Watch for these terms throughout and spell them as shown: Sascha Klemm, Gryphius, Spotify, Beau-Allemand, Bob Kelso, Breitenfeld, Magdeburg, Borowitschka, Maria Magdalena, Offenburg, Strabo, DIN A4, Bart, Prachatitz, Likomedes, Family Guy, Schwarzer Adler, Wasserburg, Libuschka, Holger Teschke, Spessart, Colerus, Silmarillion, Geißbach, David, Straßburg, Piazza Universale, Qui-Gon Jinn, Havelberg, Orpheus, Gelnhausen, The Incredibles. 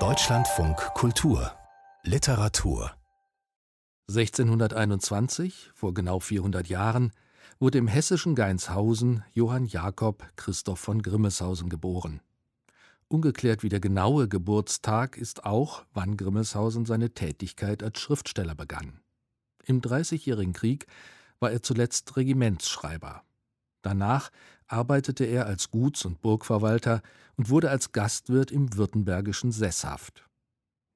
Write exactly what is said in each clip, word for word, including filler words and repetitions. Deutschlandfunk Kultur Literatur. sechzehnhunderteinundzwanzig, vor genau vierhundert Jahren, wurde im hessischen Geinshausen Johann Jakob Christoph von Grimmelshausen geboren. Ungeklärt wie der genaue Geburtstag ist auch, wann Grimmelshausen seine Tätigkeit als Schriftsteller begann. Im Dreißigjährigen Krieg war er zuletzt Regimentsschreiber. Danach arbeitete er als Guts- und Burgverwalter und wurde als Gastwirt im württembergischen sesshaft.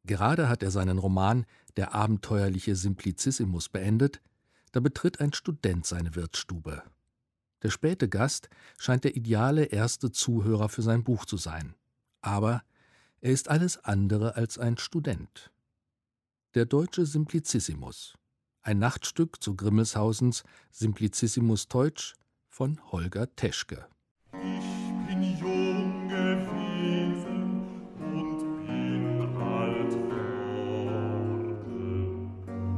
Gerade hat er seinen Roman »Der abenteuerliche Simplicissimus« beendet, da betritt ein Student seine Wirtsstube. Der späte Gast scheint der ideale erste Zuhörer für sein Buch zu sein. Aber er ist alles andere als ein Student. Der deutsche Simplicissimus. Ein Nachtstück zu Grimmelshausens Simplicissimus Teutsch von Holger Teschke. Ich bin jung gewesen und bin alt worden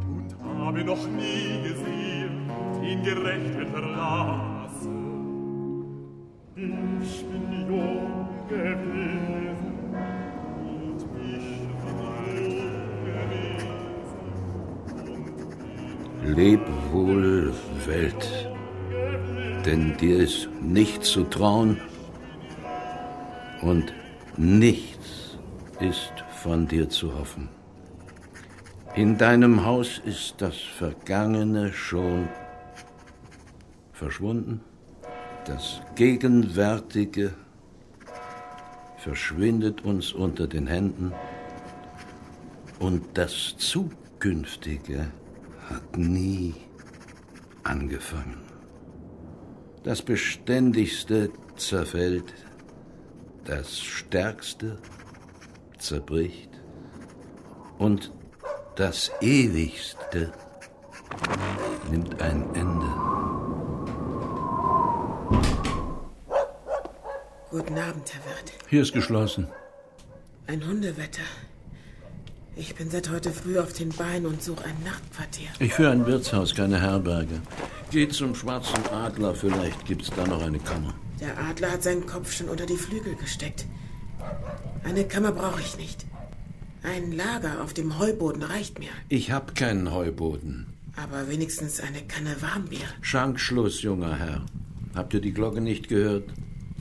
und habe noch nie gesehen den Gerechten verlassen. Ich bin jung gewesen und ich bin alt gewesen. Leb wohl, Welt! Denn dir ist nichts zu trauen und nichts ist von dir zu hoffen. In deinem Haus ist das Vergangene schon verschwunden, das Gegenwärtige verschwindet uns unter den Händen und das Zukünftige hat nie angefangen. Das Beständigste zerfällt, das Stärkste zerbricht und das Ewigste nimmt ein Ende. Guten Abend, Herr Wirt. Hier ist geschlossen. Ein Hundewetter. Ich bin seit heute früh auf den Beinen und suche ein Nachtquartier. Ich führe ein Wirtshaus, keine Herberge. Geh zum Schwarzen Adler, vielleicht gibt's da noch eine Kammer. Der Adler hat seinen Kopf schon unter die Flügel gesteckt. Eine Kammer brauche ich nicht. Ein Lager auf dem Heuboden reicht mir. Ich hab keinen Heuboden. Aber wenigstens eine Kanne Warmbier. Schankschluss, junger Herr. Habt ihr die Glocke nicht gehört?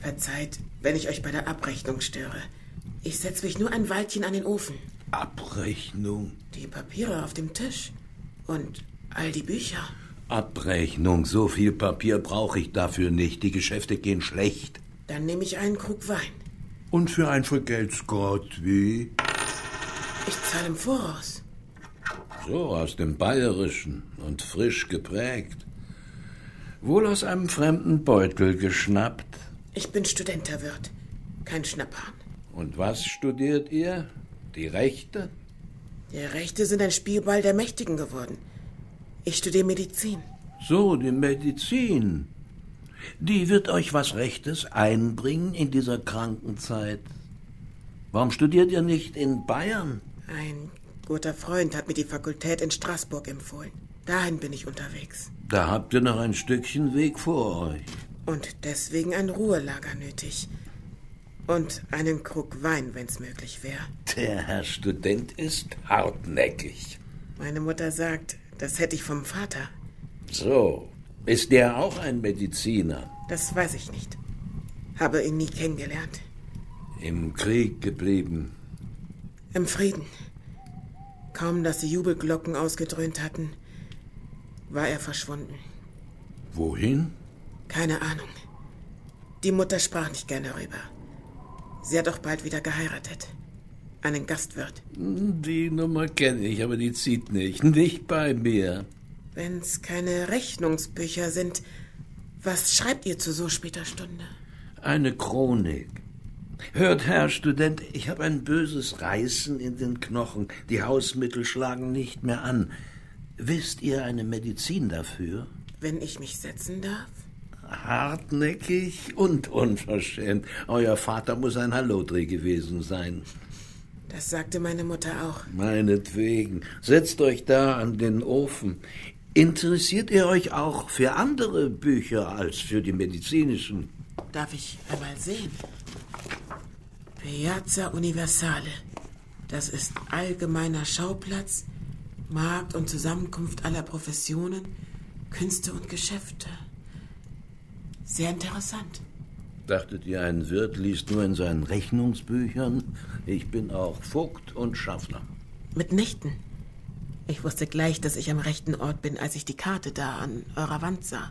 Verzeiht, wenn ich euch bei der Abrechnung störe. Ich setze mich nur ein Weilchen an den Ofen. Abrechnung? Die Papiere auf dem Tisch und all die Bücher. Abrechnung, so viel Papier brauche ich dafür nicht. Die Geschäfte gehen schlecht. Dann nehme ich einen Krug Wein. Und für ein vergelt's Gott, wie? Ich zahle im Voraus. So, aus dem Bayerischen und frisch geprägt. Wohl aus einem fremden Beutel geschnappt. Ich bin Studenterwirt, kein Schnapphahn. Und was studiert ihr? Die Rechte? Die Rechte sind ein Spielball der Mächtigen geworden. Ich studiere Medizin. So, die Medizin. Die wird euch was Rechtes einbringen in dieser Krankenzeit. Warum studiert ihr nicht in Bayern? Ein guter Freund hat mir die Fakultät in Straßburg empfohlen. Dahin bin ich unterwegs. Da habt ihr noch ein Stückchen Weg vor euch. Und deswegen ein Ruhelager nötig. Und einen Krug Wein, wenn's möglich wäre. Der Herr Student ist hartnäckig. Meine Mutter sagt, das hätte ich vom Vater. So, ist der auch ein Mediziner? Das weiß ich nicht. Habe ihn nie kennengelernt. Im Krieg geblieben? Im Frieden. Kaum, dass die Jubelglocken ausgedröhnt hatten, war er verschwunden. Wohin? Keine Ahnung. Die Mutter sprach nicht gerne darüber. Sie hat auch bald wieder geheiratet. Einen Gastwirt. Die Nummer kenne ich, aber die zieht nicht. Nicht bei mir. Wenn's keine Rechnungsbücher sind, was schreibt ihr zu so später Stunde? Eine Chronik. Hört, Herr Student, ich habe ein böses Reißen in den Knochen. Die Hausmittel schlagen nicht mehr an. Wisst ihr eine Medizin dafür? Wenn ich mich setzen darf? Hartnäckig und unverschämt. Euer Vater muss ein Hallodri gewesen sein. Das sagte meine Mutter auch. Meinetwegen. Setzt euch da an den Ofen. Interessiert ihr euch auch für andere Bücher als für die medizinischen? Darf ich einmal sehen? Piazza Universale. Das ist allgemeiner Schauplatz, Markt und Zusammenkunft aller Professionen, Künste und Geschäfte. Sehr interessant. Dachtet ihr, ein Wirt liest nur in seinen Rechnungsbüchern? Ich bin auch Vogt und Schaffner. Mitnichten. Ich wusste gleich, dass ich am rechten Ort bin, als ich die Karte da an eurer Wand sah.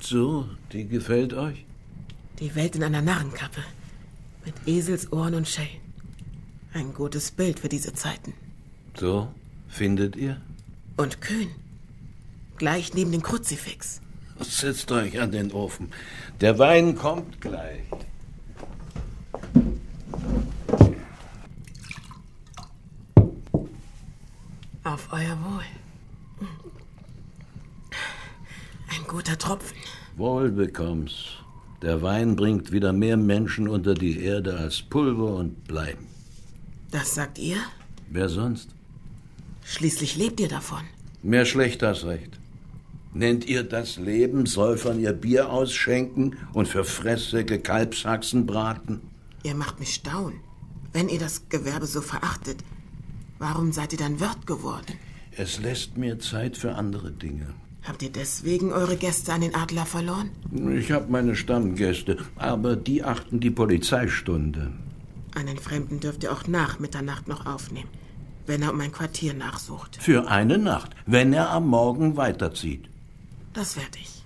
So, die gefällt euch? Die Welt in einer Narrenkappe. Mit Eselsohren und Schellen. Ein gutes Bild für diese Zeiten. So, findet ihr? Und kühn. Gleich neben dem Kruzifix. Setzt euch an den Ofen. Der Wein kommt gleich. Auf euer Wohl. Ein guter Tropfen. Wohl bekomm's. Der Wein bringt wieder mehr Menschen unter die Erde als Pulver und Blei. Das sagt ihr? Wer sonst? Schließlich lebt ihr davon. Mehr schlecht als recht. Nennt ihr das Leben, Säufern ihr Bier ausschenken und für Fresssäcke Kalbshaxen braten? Ihr macht mich staunen. Wenn ihr das Gewerbe so verachtet, warum seid ihr dann Wirt geworden? Es lässt mir Zeit für andere Dinge. Habt ihr deswegen eure Gäste an den Adler verloren? Ich habe meine Stammgäste, aber die achten die Polizeistunde. Einen Fremden dürft ihr auch nach Mitternacht noch aufnehmen, wenn er um ein Quartier nachsucht. Für eine Nacht, wenn er am Morgen weiterzieht. Das werde ich.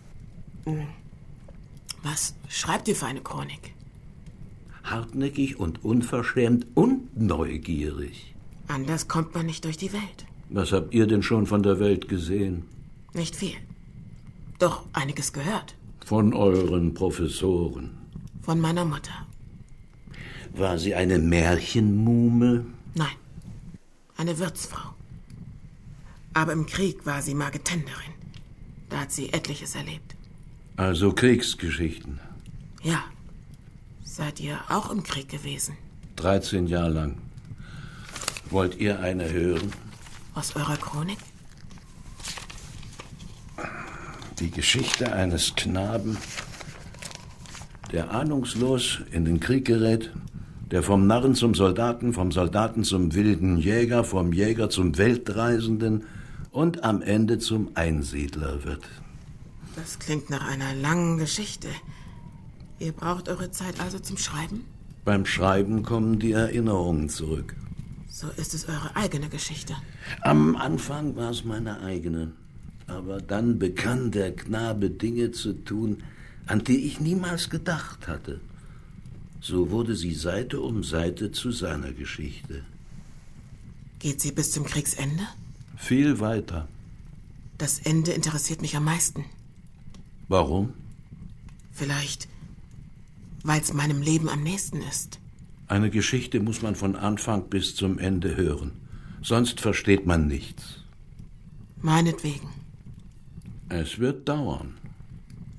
Was schreibt ihr für eine Chronik? Hartnäckig und unverschämt und neugierig. Anders kommt man nicht durch die Welt. Was habt ihr denn schon von der Welt gesehen? Nicht viel. Doch einiges gehört. Von euren Professoren. Von meiner Mutter. War sie eine Märchenmuhme? Nein, eine Wirtsfrau. Aber im Krieg war sie Marketenderin. Da hat sie etliches erlebt. Also Kriegsgeschichten? Ja. Seid ihr auch im Krieg gewesen? dreizehn Jahre lang. Wollt ihr eine hören? Aus eurer Chronik? Die Geschichte eines Knaben, der ahnungslos in den Krieg gerät, der vom Narren zum Soldaten, vom Soldaten zum wilden Jäger, vom Jäger zum Weltreisenden und am Ende zum Einsiedler wird. Das klingt nach einer langen Geschichte. Ihr braucht eure Zeit also zum Schreiben? Beim Schreiben kommen die Erinnerungen zurück. So ist es eure eigene Geschichte? Am Anfang war es meine eigene. Aber dann begann der Knabe Dinge zu tun, an die ich niemals gedacht hatte. So wurde sie Seite um Seite zu seiner Geschichte. Geht sie bis zum Kriegsende? Viel weiter. Das Ende interessiert mich am meisten. Warum? Vielleicht, weil es meinem Leben am nächsten ist. Eine Geschichte muss man von Anfang bis zum Ende hören. Sonst versteht man nichts. Meinetwegen. Es wird dauern.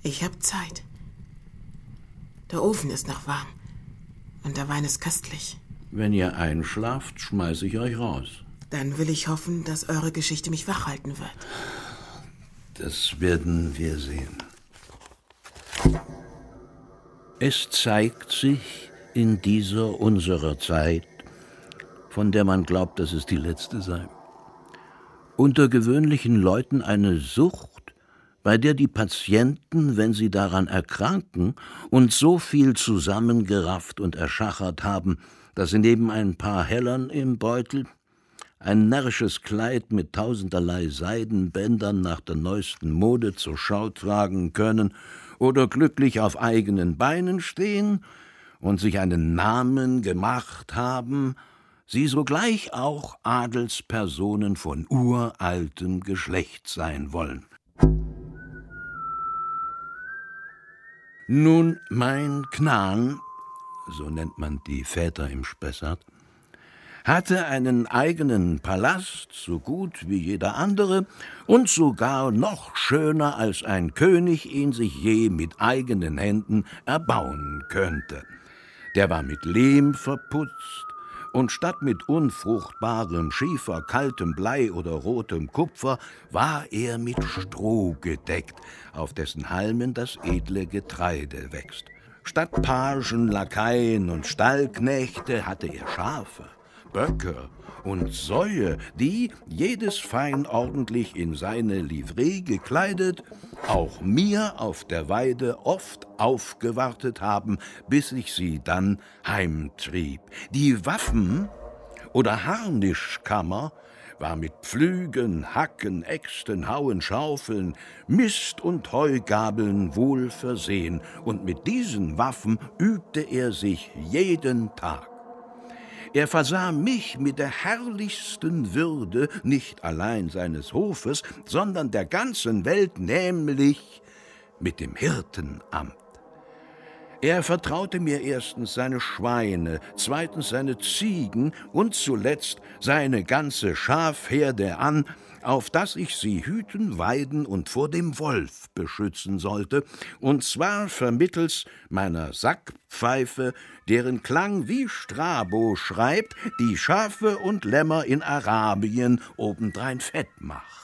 Ich habe Zeit. Der Ofen ist noch warm und der Wein ist köstlich. Wenn ihr einschlaft, schmeiße ich euch raus. Dann will ich hoffen, dass eure Geschichte mich wachhalten wird. Das werden wir sehen. Es zeigt sich in dieser unserer Zeit, von der man glaubt, dass es die letzte sei, unter gewöhnlichen Leuten eine Sucht, bei der die Patienten, wenn sie daran erkranken, uns so viel zusammengerafft und erschachert haben, dass sie neben ein paar Hellern im Beutel ein närrisches Kleid mit tausenderlei Seidenbändern nach der neuesten Mode zur Schau tragen können oder glücklich auf eigenen Beinen stehen und sich einen Namen gemacht haben, sie sogleich auch Adelspersonen von uraltem Geschlecht sein wollen. Nun, mein Knan, so nennt man die Väter im Spessart, hatte einen eigenen Palast, so gut wie jeder andere, und sogar noch schöner, als ein König ihn sich je mit eigenen Händen erbauen könnte. Der war mit Lehm verputzt, und statt mit unfruchtbarem Schiefer, kaltem Blei oder rotem Kupfer war er mit Stroh gedeckt, auf dessen Halmen das edle Getreide wächst. Statt Pagen, Lakaien und Stallknechte hatte er Schafe, Böcke und Säue, die, jedes fein ordentlich in seine Livree gekleidet, auch mir auf der Weide oft aufgewartet haben, bis ich sie dann heimtrieb. Die Waffen- oder Harnischkammer war mit Pflügen, Hacken, Äxten, Hauen, Schaufeln, Mist- und Heugabeln wohl versehen, und mit diesen Waffen übte er sich jeden Tag. Er versah mich mit der herrlichsten Würde, nicht allein seines Hofes, sondern der ganzen Welt, nämlich mit dem Hirtenamt. Er vertraute mir erstens seine Schweine, zweitens seine Ziegen und zuletzt seine ganze Schafherde an, auf dass ich sie hüten, weiden und vor dem Wolf beschützen sollte, und zwar vermittels meiner Sackpfeife, deren Klang, wie Strabo schreibt, die Schafe und Lämmer in Arabien obendrein fett macht.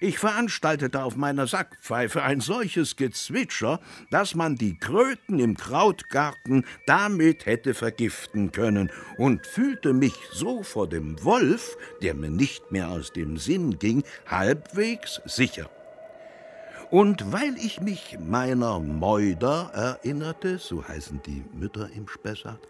Ich veranstaltete auf meiner Sackpfeife ein solches Gezwitscher, dass man die Kröten im Krautgarten damit hätte vergiften können, und fühlte mich so vor dem Wolf, der mir nicht mehr aus dem Sinn ging, halbwegs sicher. Und weil ich mich meiner Mäuder erinnerte, so heißen die Mütter im Spessart,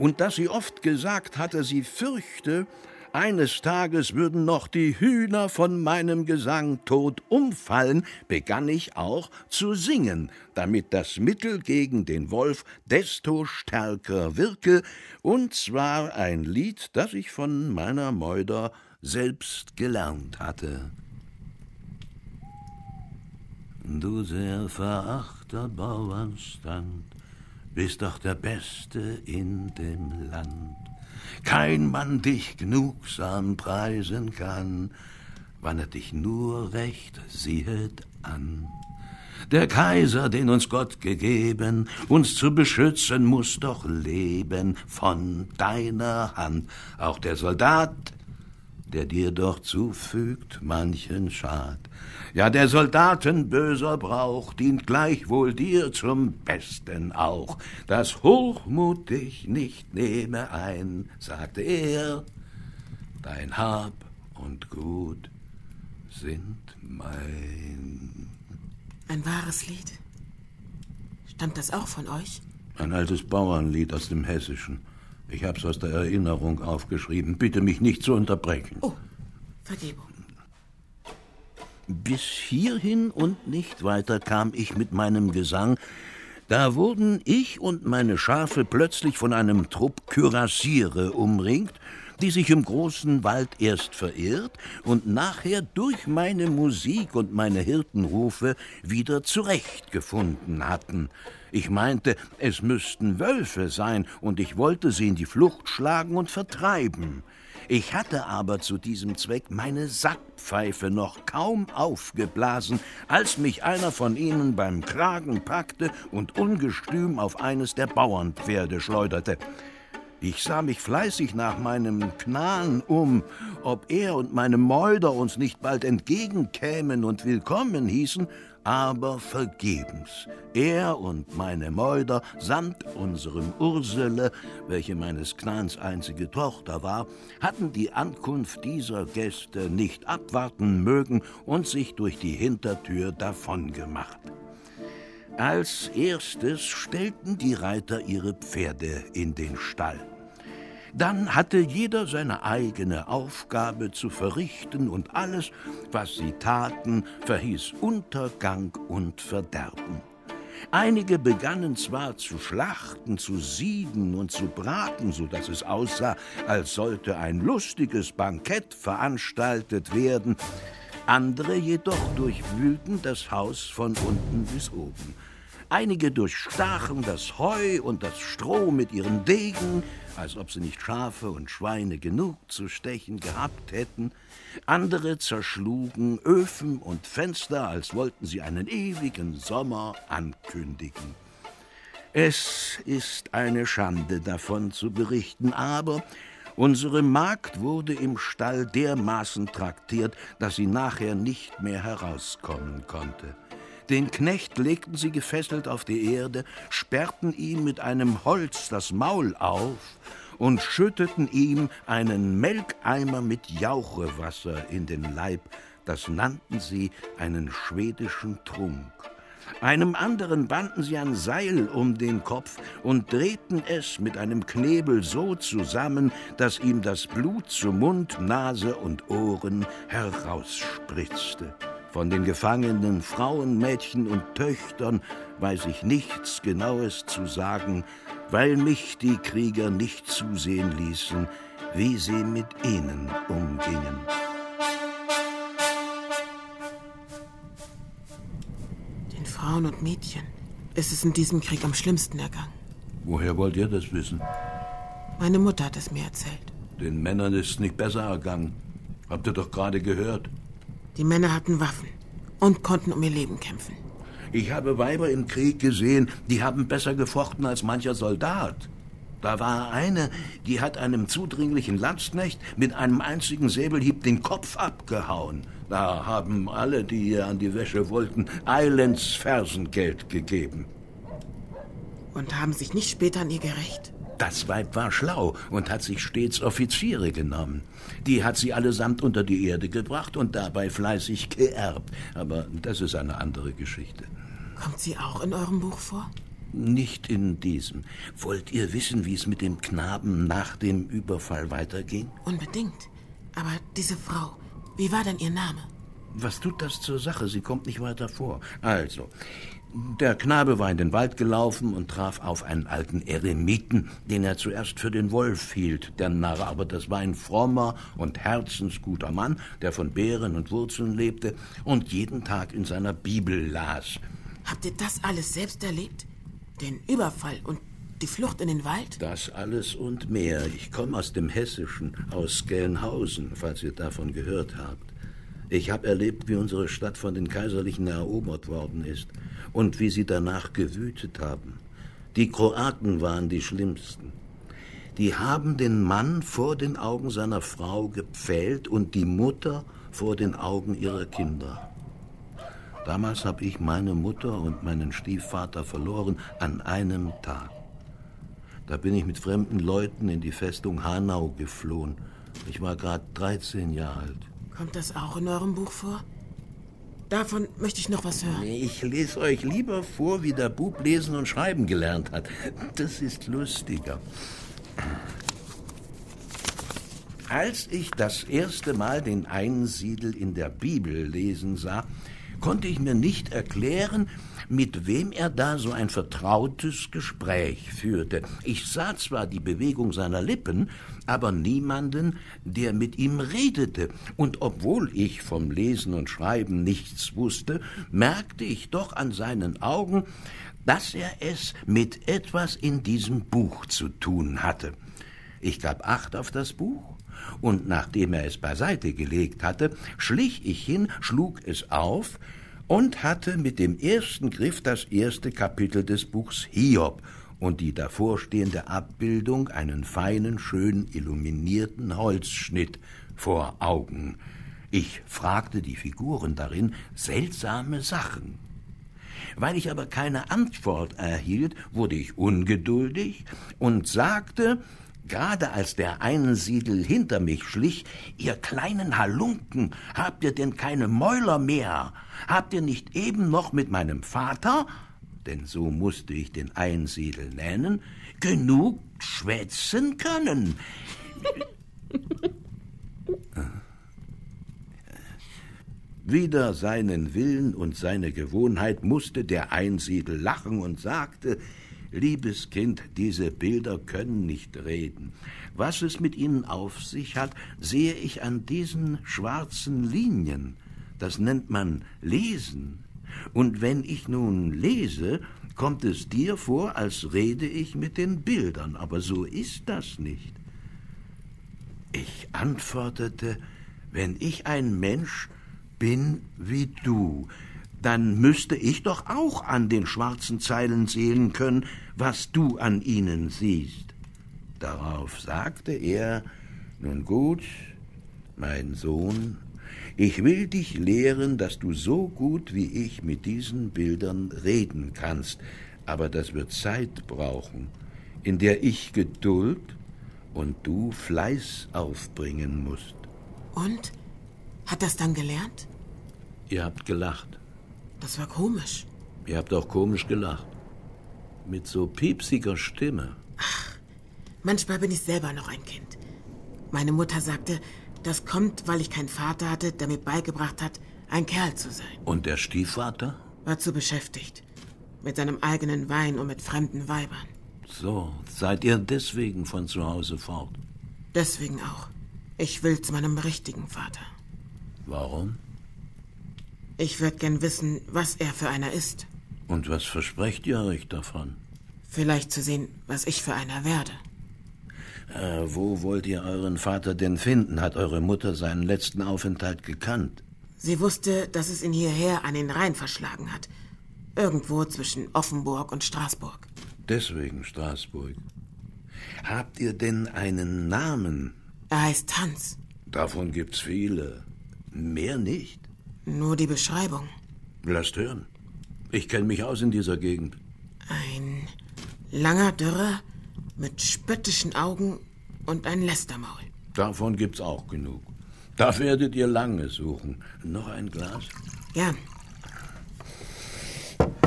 und dass sie oft gesagt hatte, sie fürchte, eines Tages würden noch die Hühner von meinem Gesang tot umfallen, begann ich auch zu singen, damit das Mittel gegen den Wolf desto stärker wirke, und zwar ein Lied, das ich von meiner Mäuder selbst gelernt hatte. Du sehr verachter Bauernstand, bist doch der Beste in dem Land. Kein Mann dich gnugsam preisen kann, wann er dich nur recht siehet an. Der Kaiser, den uns Gott gegeben, uns zu beschützen, muss doch leben von deiner Hand. Auch der Soldat, der dir doch zufügt manchen Schad. Ja, der Soldaten böser Brauch dient gleichwohl dir zum Besten auch. Dass Hochmut dich nicht nehme ein, sagte er, dein Hab und Gut sind mein. Ein wahres Lied. Stammt das auch von euch? Ein altes Bauernlied aus dem Hessischen. Ich hab's aus der Erinnerung aufgeschrieben. Bitte mich nicht zu unterbrechen. Oh, Vergebung. Bis hierhin und nicht weiter kam ich mit meinem Gesang. Da wurden ich und meine Schafe plötzlich von einem Trupp Kürassiere umringt, die sich im großen Wald erst verirrt und nachher durch meine Musik und meine Hirtenrufe wieder zurechtgefunden hatten. Ich meinte, es müssten Wölfe sein, und ich wollte sie in die Flucht schlagen und vertreiben. Ich hatte aber zu diesem Zweck meine Sackpfeife noch kaum aufgeblasen, als mich einer von ihnen beim Kragen packte und ungestüm auf eines der Bauernpferde schleuderte. Ich sah mich fleißig nach meinem Knahn um, ob er und meine Mäuder uns nicht bald entgegenkämen und willkommen hießen, aber vergebens. Er und meine Mäuder samt unserem Ursele, welche meines Knahns einzige Tochter war, hatten die Ankunft dieser Gäste nicht abwarten mögen und sich durch die Hintertür davongemacht. Als erstes stellten die Reiter ihre Pferde in den Stall. Dann hatte jeder seine eigene Aufgabe zu verrichten, und alles, was sie taten, verhieß Untergang und Verderben. Einige begannen zwar zu schlachten, zu sieden und zu braten, so dass es aussah, als sollte ein lustiges Bankett veranstaltet werden. Andere jedoch durchwühlten das Haus von unten bis oben. Einige durchstachen das Heu und das Stroh mit ihren Degen, als ob sie nicht Schafe und Schweine genug zu stechen gehabt hätten. Andere zerschlugen Öfen und Fenster, als wollten sie einen ewigen Sommer ankündigen. Es ist eine Schande, davon zu berichten, aber unsere Magd wurde im Stall dermaßen traktiert, dass sie nachher nicht mehr herauskommen konnte. Den Knecht legten sie gefesselt auf die Erde, sperrten ihm mit einem Holz das Maul auf und schütteten ihm einen Melkeimer mit Jauchewasser in den Leib. Das nannten sie einen schwedischen Trunk. Einem anderen banden sie ein Seil um den Kopf und drehten es mit einem Knebel so zusammen, dass ihm das Blut zu Mund, Nase und Ohren herausspritzte. Von den gefangenen Frauen, Mädchen und Töchtern weiß ich nichts Genaues zu sagen, weil mich die Krieger nicht zusehen ließen, wie sie mit ihnen umgingen. Den Frauen und Mädchen ist es in diesem Krieg am schlimmsten ergangen. Woher wollt ihr das wissen? Meine Mutter hat es mir erzählt. Den Männern ist es nicht besser ergangen. Habt ihr doch gerade gehört. Die Männer hatten Waffen und konnten um ihr Leben kämpfen. Ich habe Weiber im Krieg gesehen, die haben besser gefochten als mancher Soldat. Da war eine, die hat einem zudringlichen Landsknecht mit einem einzigen Säbelhieb den Kopf abgehauen. Da haben alle, die ihr an die Wäsche wollten, eilends Fersengeld gegeben. Und haben sich nicht später an ihr gerächt? Das Weib war schlau und hat sich stets Offiziere genommen. Die hat sie allesamt unter die Erde gebracht und dabei fleißig geerbt. Aber das ist eine andere Geschichte. Kommt sie auch in eurem Buch vor? Nicht in diesem. Wollt ihr wissen, wie es mit dem Knaben nach dem Überfall weiterging? Unbedingt. Aber diese Frau, wie war denn ihr Name? Was tut das zur Sache? Sie kommt nicht weiter vor. Also... Der Knabe war in den Wald gelaufen und traf auf einen alten Eremiten, den er zuerst für den Wolf hielt, der Narr, aber das war ein frommer und herzensguter Mann, der von Beeren und Wurzeln lebte und jeden Tag in seiner Bibel las. Habt ihr das alles selbst erlebt? Den Überfall und die Flucht in den Wald? Das alles und mehr. Ich komme aus dem Hessischen, aus Gelnhausen, falls ihr davon gehört habt. Ich habe erlebt, wie unsere Stadt von den Kaiserlichen erobert worden ist und wie sie danach gewütet haben. Die Kroaten waren die schlimmsten. Die haben den Mann vor den Augen seiner Frau gepfählt und die Mutter vor den Augen ihrer Kinder. Damals habe ich meine Mutter und meinen Stiefvater verloren an einem Tag. Da bin ich mit fremden Leuten in die Festung Hanau geflohen. Ich war gerade dreizehn Jahre alt. Kommt das auch in eurem Buch vor? Davon möchte ich noch was hören. Ich lese euch lieber vor, wie der Bub lesen und schreiben gelernt hat. Das ist lustiger. Als ich das erste Mal den Einsiedel in der Bibel lesen sah, konnte ich mir nicht erklären, mit wem er da so ein vertrautes Gespräch führte. Ich sah zwar die Bewegung seiner Lippen, aber niemanden, der mit ihm redete. Und obwohl ich vom Lesen und Schreiben nichts wusste, merkte ich doch an seinen Augen, dass er es mit etwas in diesem Buch zu tun hatte. Ich gab Acht auf das Buch. Und nachdem er es beiseite gelegt hatte, schlich ich hin, schlug es auf und hatte mit dem ersten Griff das erste Kapitel des Buchs Hiob und die davorstehende Abbildung, einen feinen, schön illuminierten Holzschnitt, vor Augen. Ich fragte die Figuren darin seltsame Sachen. Weil ich aber keine Antwort erhielt, wurde ich ungeduldig und sagte... Gerade als der Einsiedel hinter mich schlich, ihr kleinen Halunken, habt ihr denn keine Mäuler mehr? Habt ihr nicht eben noch mit meinem Vater, denn so musste ich den Einsiedel nennen, genug schwätzen können? Wider seinen Willen und seine Gewohnheit musste der Einsiedel lachen und sagte, »Liebes Kind, diese Bilder können nicht reden. Was es mit ihnen auf sich hat, sehe ich an diesen schwarzen Linien. Das nennt man Lesen. Und wenn ich nun lese, kommt es dir vor, als rede ich mit den Bildern. Aber so ist das nicht.« Ich antwortete, »Wenn ich ein Mensch bin wie du, dann müsste ich doch auch an den schwarzen Zeilen sehen können, was du an ihnen siehst.« Darauf sagte er, »Nun gut, mein Sohn, Ich will dich lehren, dass du so gut wie ich mit diesen Bildern reden kannst, aber das wird Zeit brauchen, in der ich Geduld und du Fleiß aufbringen musst. Und? Hat das dann gelernt? Ihr habt gelacht. Das war komisch. Ihr habt auch komisch gelacht. Mit so piepsiger Stimme. Ach, manchmal bin ich selber noch ein Kind. Meine Mutter sagte, das kommt, weil ich keinen Vater hatte, der mir beigebracht hat, ein Kerl zu sein. Und der Stiefvater? War zu beschäftigt. Mit seinem eigenen Wein und mit fremden Weibern. So, seid ihr deswegen von zu Hause fort? Deswegen auch. Ich will zu meinem richtigen Vater. Warum? Ich würde gern wissen, was er für einer ist. Und was versprecht ihr euch davon? Vielleicht zu sehen, was ich für einer werde. Äh, wo wollt ihr euren Vater denn finden? Hat eure Mutter seinen letzten Aufenthalt gekannt? Sie wusste, dass es ihn hierher an den Rhein verschlagen hat. Irgendwo zwischen Offenburg und Straßburg. Deswegen Straßburg. Habt ihr denn einen Namen? Er heißt Hans. Davon gibt's viele. Mehr nicht. Nur die Beschreibung. Lasst hören. Ich kenne mich aus in dieser Gegend. Ein langer Dürrer mit spöttischen Augen und ein Lästermaul. Davon gibt's auch genug. Da werdet ihr lange suchen. Noch ein Glas? Gern.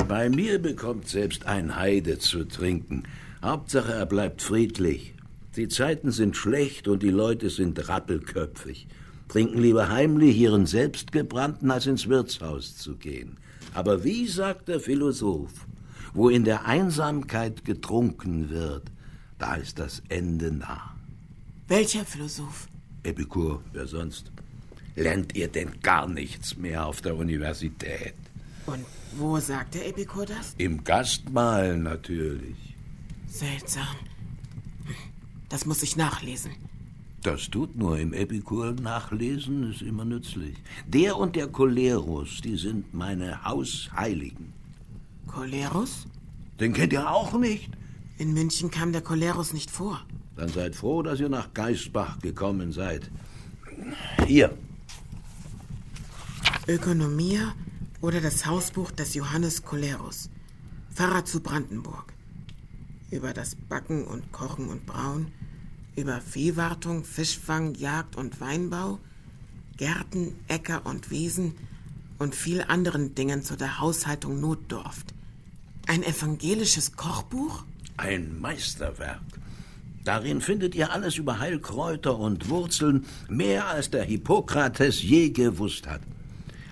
Bei mir bekommt selbst ein Heide zu trinken. Hauptsache, er bleibt friedlich. Die Zeiten sind schlecht und die Leute sind rappelköpfig. Trinken lieber heimlich ihren selbstgebrannten, als ins Wirtshaus zu gehen. Aber wie sagt der Philosoph, wo in der Einsamkeit getrunken wird, da ist das Ende nah. Welcher Philosoph? Epikur, wer sonst? Lernt ihr denn gar nichts mehr auf der Universität? Und wo sagt der Epikur das? Im Gastmahl natürlich. Seltsam. Das muss ich nachlesen. Das tut nur. Im Epikur nachlesen ist immer nützlich. Der und der Colerus, die sind meine Hausheiligen. Colerus? Den kennt ihr auch nicht. In München kam der Colerus nicht vor. Dann seid froh, dass ihr nach Geisbach gekommen seid. Hier. Ökonomia oder das Hausbuch des Johannes Colerus. Pfarrer zu Brandenburg. Über das Backen und Kochen und Brauen. Über Viehwartung, Fischfang, Jagd und Weinbau, Gärten, Äcker und Wiesen und viel anderen Dingen zu der Haushaltung Notdurft. Ein evangelisches Kochbuch? Ein Meisterwerk. Darin findet ihr alles über Heilkräuter und Wurzeln, mehr als der Hippokrates je gewusst hat.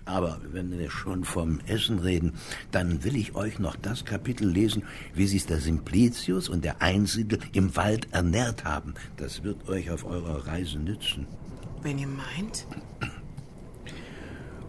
Aber wenn wir schon vom Essen reden, dann will ich euch noch das Kapitel lesen, wie sich der Simplicius und der Einsiedel im Wald ernährt haben. Das wird euch auf eurer Reise nützen. Wenn ihr meint.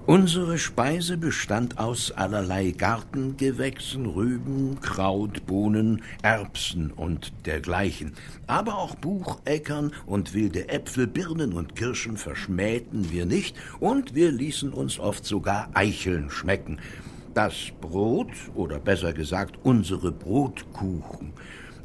Unsere Speise bestand aus allerlei Gartengewächsen, Rüben, Kraut, Bohnen, Erbsen und dergleichen. Aber auch Bucheckern und wilde Äpfel, Birnen und Kirschen verschmähten wir nicht und wir ließen uns oft sogar Eicheln schmecken. Das Brot, oder besser gesagt unsere Brotkuchen,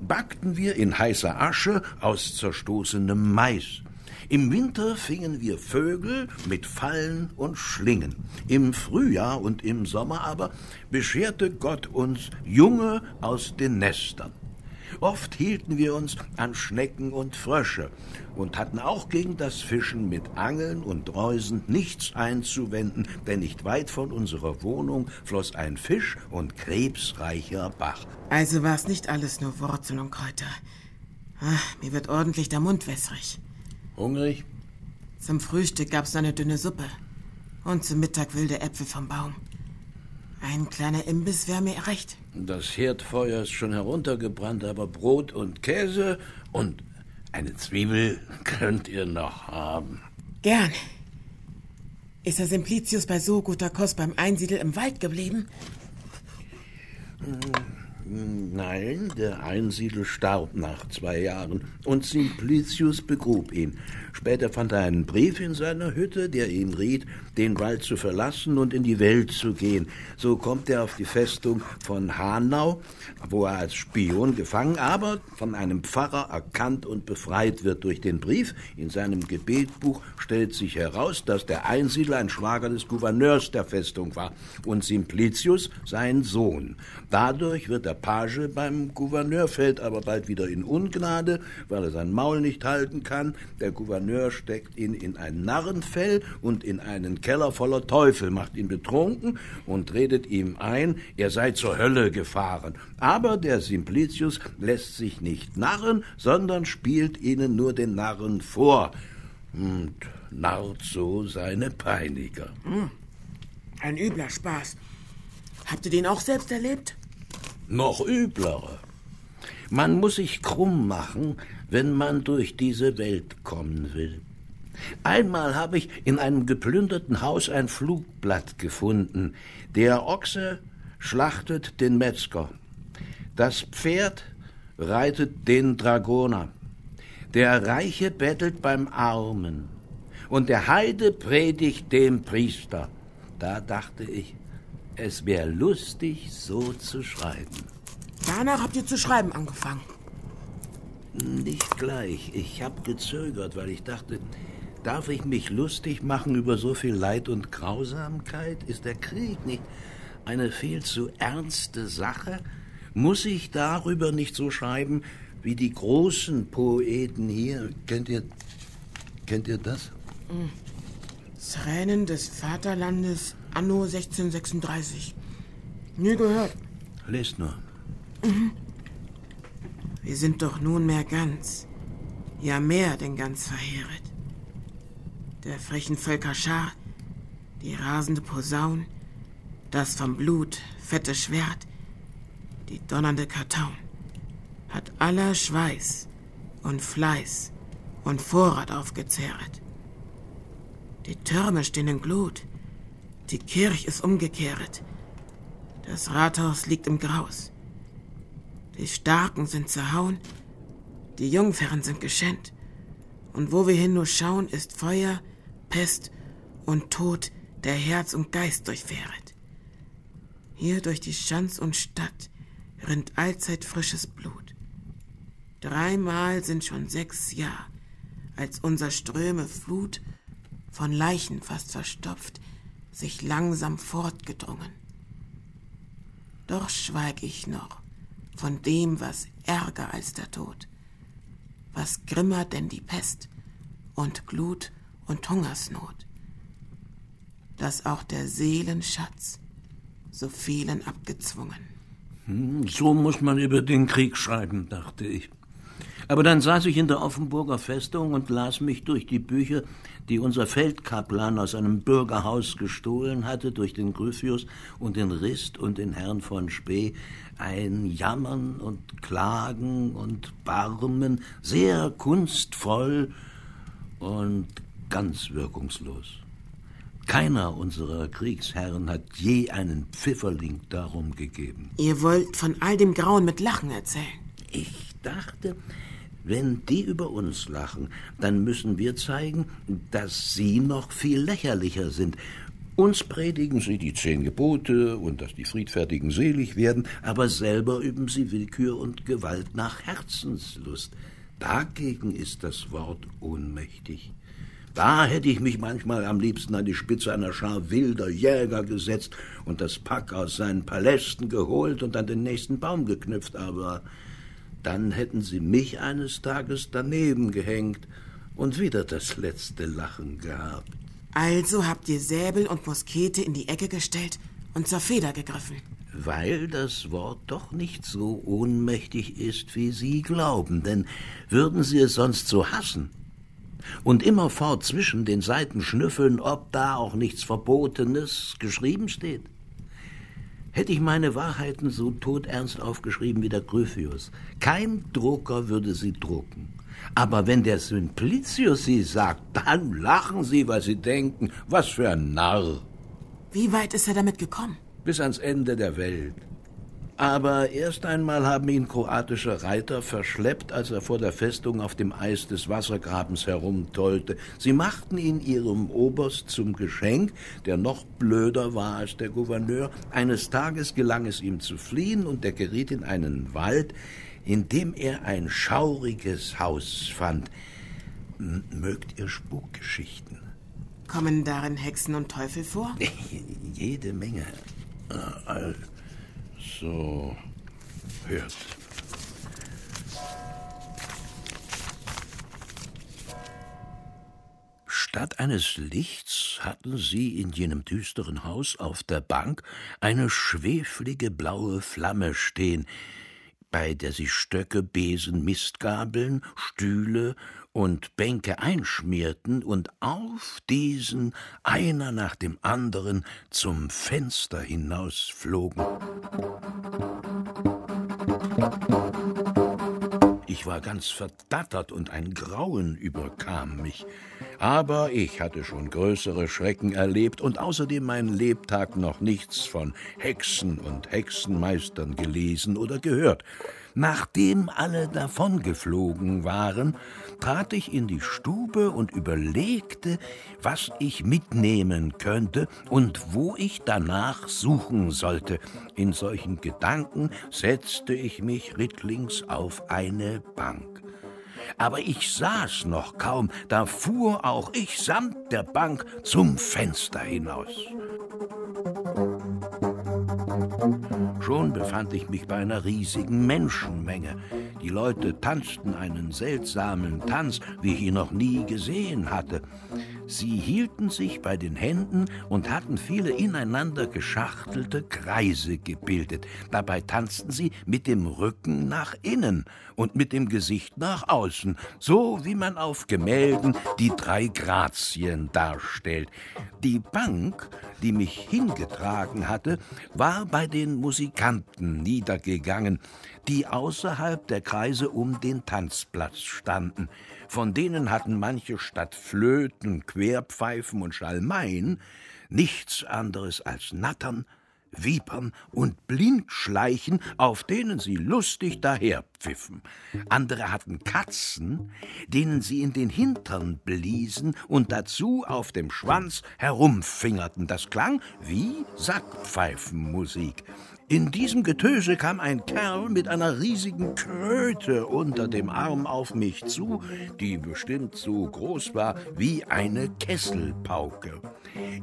backten wir in heißer Asche aus zerstoßenem Mais. Im Winter fingen wir Vögel mit Fallen und Schlingen. Im Frühjahr und im Sommer aber bescherte Gott uns Junge aus den Nestern. Oft hielten wir uns an Schnecken und Frösche und hatten auch gegen das Fischen mit Angeln und Reusen nichts einzuwenden, denn nicht weit von unserer Wohnung floss ein fisch- und krebsreicher Bach. Also war es nicht alles nur Wurzeln und Kräuter. Ach, mir wird ordentlich der Mund wässrig. Hungrig? Zum Frühstück gab's eine dünne Suppe und zum Mittag wilde Äpfel vom Baum. Ein kleiner Imbiss wäre mir recht. Das Herdfeuer ist schon heruntergebrannt, aber Brot und Käse und eine Zwiebel könnt ihr noch haben. Gern. Ist der Simplicius bei so guter Kost beim Einsiedel im Wald geblieben? Nein, der Einsiedel starb nach zwei Jahren und Simplicius begrub ihn. Später fand er einen Brief in seiner Hütte, der ihm riet, den Wald zu verlassen und in die Welt zu gehen. So kommt er auf die Festung von Hanau, wo er als Spion gefangen, aber von einem Pfarrer erkannt und befreit wird durch den Brief. In seinem Gebetbuch stellt sich heraus, dass der Einsiedler ein Schwager des Gouverneurs der Festung war und Simplicius sein Sohn. Dadurch wird der Page beim Gouverneur, fällt aber bald wieder in Ungnade, weil er sein Maul nicht halten kann. Der Gouverneur steckt ihn in ein Narrenfell und in einen Keller voller Teufel, macht ihn betrunken und redet ihm ein, er sei zur Hölle gefahren. Aber der Simplicius lässt sich nicht narren, sondern spielt ihnen nur den Narren vor und narrt so seine Peiniger. Ein übler Spaß. Habt ihr den auch selbst erlebt? Noch übler. Man muss sich krumm machen, wenn man durch diese Welt kommen will. Einmal habe ich in einem geplünderten Haus ein Flugblatt gefunden. Der Ochse schlachtet den Metzger. Das Pferd reitet den Dragoner. Der Reiche bettelt beim Armen. Und der Heide predigt dem Priester. Da dachte ich, es wäre lustig, so zu schreiben. Danach habt ihr zu schreiben angefangen? Nicht gleich. Ich habe gezögert, weil ich dachte, darf ich mich lustig machen über so viel Leid und Grausamkeit? Ist der Krieg nicht eine viel zu ernste Sache? Muss ich darüber nicht so schreiben wie die großen Poeten hier? Kennt ihr, kennt ihr das? Tränen des Vaterlandes anno sechzehnhundertsechsunddreißig. Nie gehört. Lest nur. Mhm. Wir sind doch nunmehr ganz, ja mehr denn ganz verheeret. Der frechen Völker Schar, die rasende Posaun, das vom Blut fette Schwert, die donnernde Kartaun, hat aller Schweiß und Fleiß und Vorrat aufgezehret. Die Türme stehen in Glut, die Kirch ist umgekehret, das Rathaus liegt im Graus. Die Starken sind zerhauen, die Jungfern sind geschändt. Und wo wir hin nur schauen, ist Feuer, Pest und Tod, der Herz und Geist durchfähret. Hier durch die Schanz und Stadt rinnt allzeit frisches Blut. Dreimal sind schon sechs Jahr, als unser Ströme Flut, von Leichen fast verstopft, sich langsam fortgedrungen. Doch schweig ich noch von dem, was ärger als der Tod, was grimmer denn die Pest und Glut und Hungersnot, dass auch der Seelenschatz so vielen abgezwungen. So muss man über den Krieg schreiben, dachte ich. Aber dann saß ich in der Offenburger Festung und las mich durch die Bücher, die unser Feldkaplan aus einem Bürgerhaus gestohlen hatte, durch den Gryphius und den Rist und den Herrn von Spee, ein Jammern und Klagen und Barmen, sehr kunstvoll und ganz wirkungslos. Keiner unserer Kriegsherren hat je einen Pfifferling darum gegeben. Ihr wollt von all dem Grauen mit Lachen erzählen? Ich dachte, wenn die über uns lachen, dann müssen wir zeigen, dass sie noch viel lächerlicher sind. Uns predigen sie die zehn Gebote und dass die Friedfertigen selig werden, aber selber üben sie Willkür und Gewalt nach Herzenslust. Dagegen ist das Wort ohnmächtig. Da hätte ich mich manchmal am liebsten an die Spitze einer Schar wilder Jäger gesetzt und das Pack aus seinen Palästen geholt und an den nächsten Baum geknüpft, aber dann hätten sie mich eines Tages daneben gehängt und wieder das letzte Lachen gehabt. Also habt ihr Säbel und Muskete in die Ecke gestellt und zur Feder gegriffen? Weil das Wort doch nicht so ohnmächtig ist, wie Sie glauben, denn würden Sie es sonst so hassen und immerfort zwischen den Seiten schnüffeln, ob da auch nichts Verbotenes geschrieben steht? Hätte ich meine Wahrheiten so todernst aufgeschrieben wie der Gryphius, kein Drucker würde sie drucken. Aber wenn der Simplicius sie sagt, dann lachen sie, weil sie denken, was für ein Narr. Wie weit ist er damit gekommen? Bis ans Ende der Welt. Aber erst einmal haben ihn kroatische Reiter verschleppt, als er vor der Festung auf dem Eis des Wassergrabens herumtollte. Sie machten ihn ihrem Oberst zum Geschenk, der noch blöder war als der Gouverneur. Eines Tages gelang es ihm zu fliehen und er geriet in einen Wald, in dem er ein schauriges Haus fand. Mögt ihr Spukgeschichten? Kommen darin Hexen und Teufel vor? Jede Menge. So, hört. Statt eines Lichts hatten sie in jenem düsteren Haus auf der Bank eine schweflige blaue Flamme stehen, bei der sie Stöcke, Besen, Mistgabeln, Stühle und Bänke einschmierten und auf diesen einer nach dem anderen zum Fenster hinausflogen. Ich war ganz verdattert und ein Grauen überkam mich. Aber ich hatte schon größere Schrecken erlebt und außerdem meinen Lebtag noch nichts von Hexen und Hexenmeistern gelesen oder gehört. Nachdem alle davongeflogen waren, trat ich in die Stube und überlegte, was ich mitnehmen könnte und wo ich danach suchen sollte. In solchen Gedanken setzte ich mich rittlings auf eine Bank. Aber ich saß noch kaum, da fuhr auch ich samt der Bank zum Fenster hinaus. Schon befand ich mich bei einer riesigen Menschenmenge. Die Leute tanzten einen seltsamen Tanz, wie ich ihn noch nie gesehen hatte. Sie hielten sich bei den Händen und hatten viele ineinander geschachtelte Kreise gebildet. Dabei tanzten sie mit dem Rücken nach innen und mit dem Gesicht nach außen, so wie man auf Gemälden die drei Grazien darstellt. Die Bank, die mich hingetragen hatte, war bei den Musikanten niedergegangen, die außerhalb der Kreise um den Tanzplatz standen. Von denen hatten manche statt Flöten, Querpfeifen und Schalmeien nichts anderes als Nattern, Wiepern und Blindschleichen, auf denen sie lustig daherpfiffen. Andere hatten Katzen, denen sie in den Hintern bliesen und dazu auf dem Schwanz herumfingerten. Das klang wie Sackpfeifenmusik. In diesem Getöse kam ein Kerl mit einer riesigen Kröte unter dem Arm auf mich zu, die bestimmt so groß war wie eine Kesselpauke.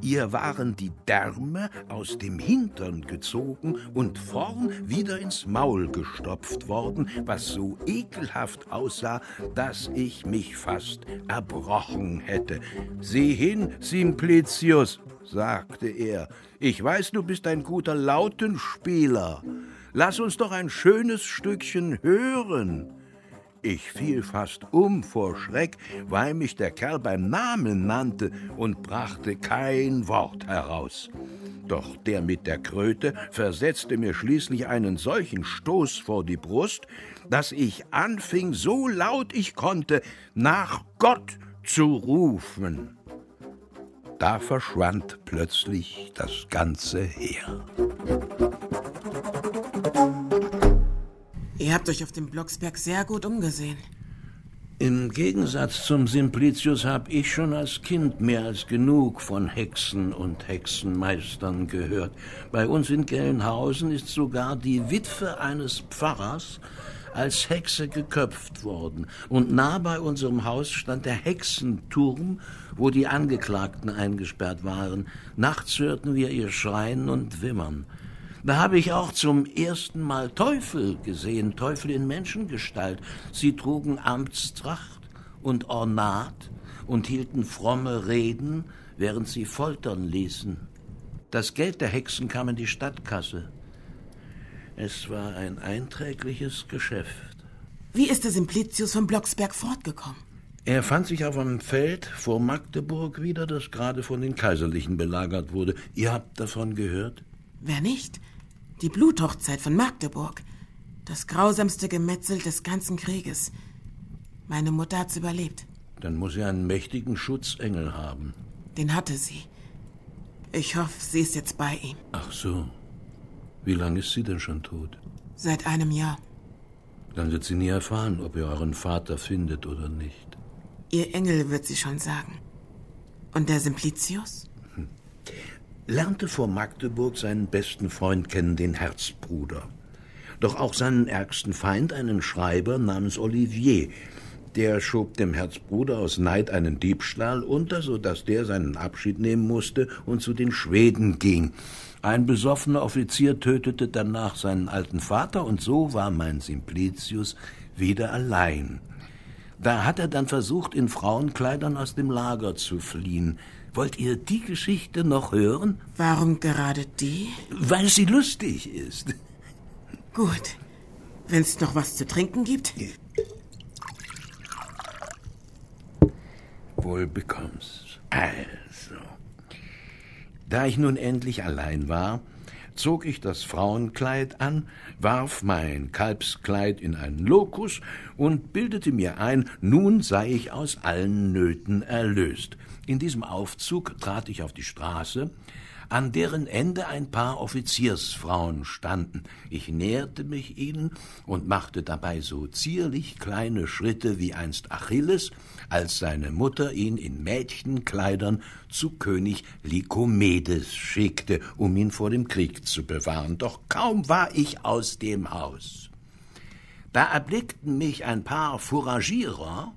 Ihr waren die Därme aus dem Hintern gezogen und vorn wieder ins Maul gestopft worden, was so ekelhaft aussah, dass ich mich fast erbrochen hätte. »Sieh hin, Simplicius«, sagte er, »ich weiß, du bist ein guter Lautenspieler. Lass uns doch ein schönes Stückchen hören.« Ich fiel fast um vor Schreck, weil mich der Kerl beim Namen nannte und brachte kein Wort heraus. Doch der mit der Kröte versetzte mir schließlich einen solchen Stoß vor die Brust, dass ich anfing, so laut ich konnte, nach Gott zu rufen. Da verschwand plötzlich das ganze Heer. Ihr habt euch auf dem Blocksberg sehr gut umgesehen. Im Gegensatz zum Simplicius habe ich schon als Kind mehr als genug von Hexen und Hexenmeistern gehört. Bei uns in Gelnhausen ist sogar die Witwe eines Pfarrers als Hexe geköpft worden. Und nah bei unserem Haus stand der Hexenturm, wo die Angeklagten eingesperrt waren. Nachts hörten wir ihr Schreien und Wimmern. Da habe ich auch zum ersten Mal Teufel gesehen, Teufel in Menschengestalt. Sie trugen Amtstracht und Ornat und hielten fromme Reden, während sie foltern ließen. Das Geld der Hexen kam in die Stadtkasse. Es war ein einträgliches Geschäft. Wie ist der Simplicius von Blocksberg fortgekommen? Er fand sich auf einem Feld vor Magdeburg wieder, das gerade von den Kaiserlichen belagert wurde. Ihr habt davon gehört? Wer nicht? Die Bluthochzeit von Magdeburg. Das grausamste Gemetzel des ganzen Krieges. Meine Mutter hat's überlebt. Dann muss sie einen mächtigen Schutzengel haben. Den hatte sie. Ich hoffe, sie ist jetzt bei ihm. Ach so. Wie lange ist sie denn schon tot? Seit einem Jahr. Dann wird sie nie erfahren, ob ihr euren Vater findet oder nicht. Ihr Engel wird sie schon sagen. Und der Simplicius? Lernte vor Magdeburg seinen besten Freund kennen, den Herzbruder. Doch auch seinen ärgsten Feind, einen Schreiber namens Olivier. Der schob dem Herzbruder aus Neid einen Diebstahl unter, sodass der seinen Abschied nehmen musste und zu den Schweden ging. Ein besoffener Offizier tötete danach seinen alten Vater und so war mein Simplicius wieder allein. Da hat er dann versucht, in Frauenkleidern aus dem Lager zu fliehen. Wollt ihr die Geschichte noch hören? Warum gerade die? Weil sie lustig ist. Gut. Wenn's noch was zu trinken gibt? Wohl bekommst. Also. Da ich nun endlich allein war, zog ich das Frauenkleid an, warf mein Kalbskleid in einen Lokus und bildete mir ein, nun sei ich aus allen Nöten erlöst. In diesem Aufzug trat ich auf die Straße, an deren Ende ein paar Offiziersfrauen standen. Ich näherte mich ihnen und machte dabei so zierlich kleine Schritte wie einst Achilles, als seine Mutter ihn in Mädchenkleidern zu König Likomedes schickte, um ihn vor dem Krieg zu bewahren. Doch kaum war ich aus dem Haus. Da erblickten mich ein paar Fouragierer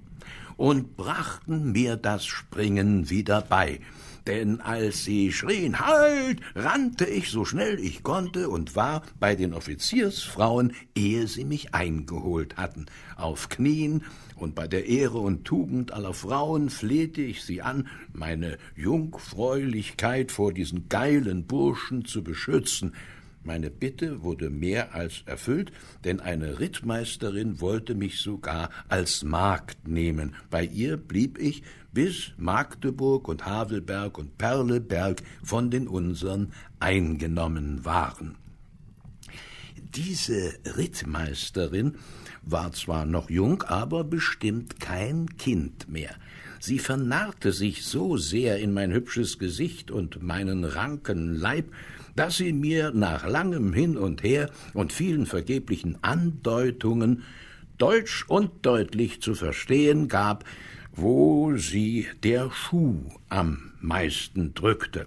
und brachten mir das Springen wieder bei. Denn als sie schrien, halt, rannte ich so schnell ich konnte und war bei den Offiziersfrauen, ehe sie mich eingeholt hatten. Auf Knien und bei der Ehre und Tugend aller Frauen flehte ich sie an, meine Jungfräulichkeit vor diesen geilen Burschen zu beschützen. Meine Bitte wurde mehr als erfüllt, denn eine Rittmeisterin wollte mich sogar als Magd nehmen. Bei ihr blieb ich, bis Magdeburg und Havelberg und Perleberg von den Unsern eingenommen waren. Diese Rittmeisterin war zwar noch jung, aber bestimmt kein Kind mehr. Sie vernarrte sich so sehr in mein hübsches Gesicht und meinen ranken Leib, dass sie mir nach langem Hin und Her und vielen vergeblichen Andeutungen deutsch und deutlich zu verstehen gab, wo sie der Schuh am meisten drückte.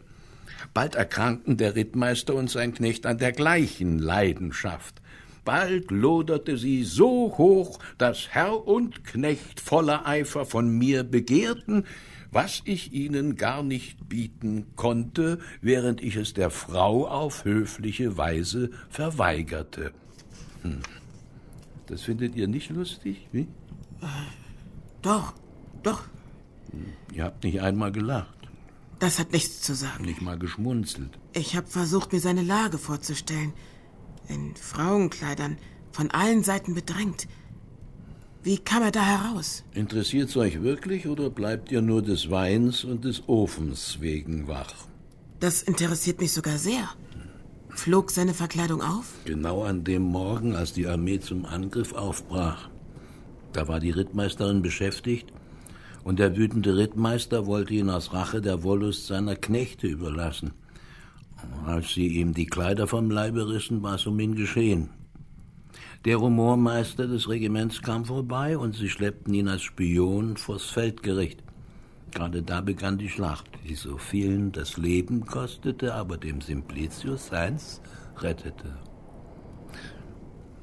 Bald erkrankten der Rittmeister und sein Knecht an der gleichen Leidenschaft. Bald loderte sie so hoch, dass Herr und Knecht voller Eifer von mir begehrten, was ich ihnen gar nicht bieten konnte, während ich es der Frau auf höfliche Weise verweigerte. Hm. Das findet ihr nicht lustig, wie? Äh, doch, doch. Ihr habt nicht einmal gelacht. Das hat nichts zu sagen. Nicht mal geschmunzelt. Ich habe versucht, mir seine Lage vorzustellen. In Frauenkleidern, von allen Seiten bedrängt. Wie kam er da heraus? Interessiert's euch wirklich oder bleibt ihr nur des Weins und des Ofens wegen wach? Das interessiert mich sogar sehr. Flog seine Verkleidung auf? Genau an dem Morgen, als die Armee zum Angriff aufbrach. Da war die Rittmeisterin beschäftigt und der wütende Rittmeister wollte ihn aus Rache der Wollust seiner Knechte überlassen. Als sie ihm die Kleider vom Leibe rissen, war es um ihn geschehen. Der Rumormeister des Regiments kam vorbei und sie schleppten ihn als Spion vors Feldgericht. Gerade da begann die Schlacht, die so vielen das Leben kostete, aber dem Simplicius seins rettete.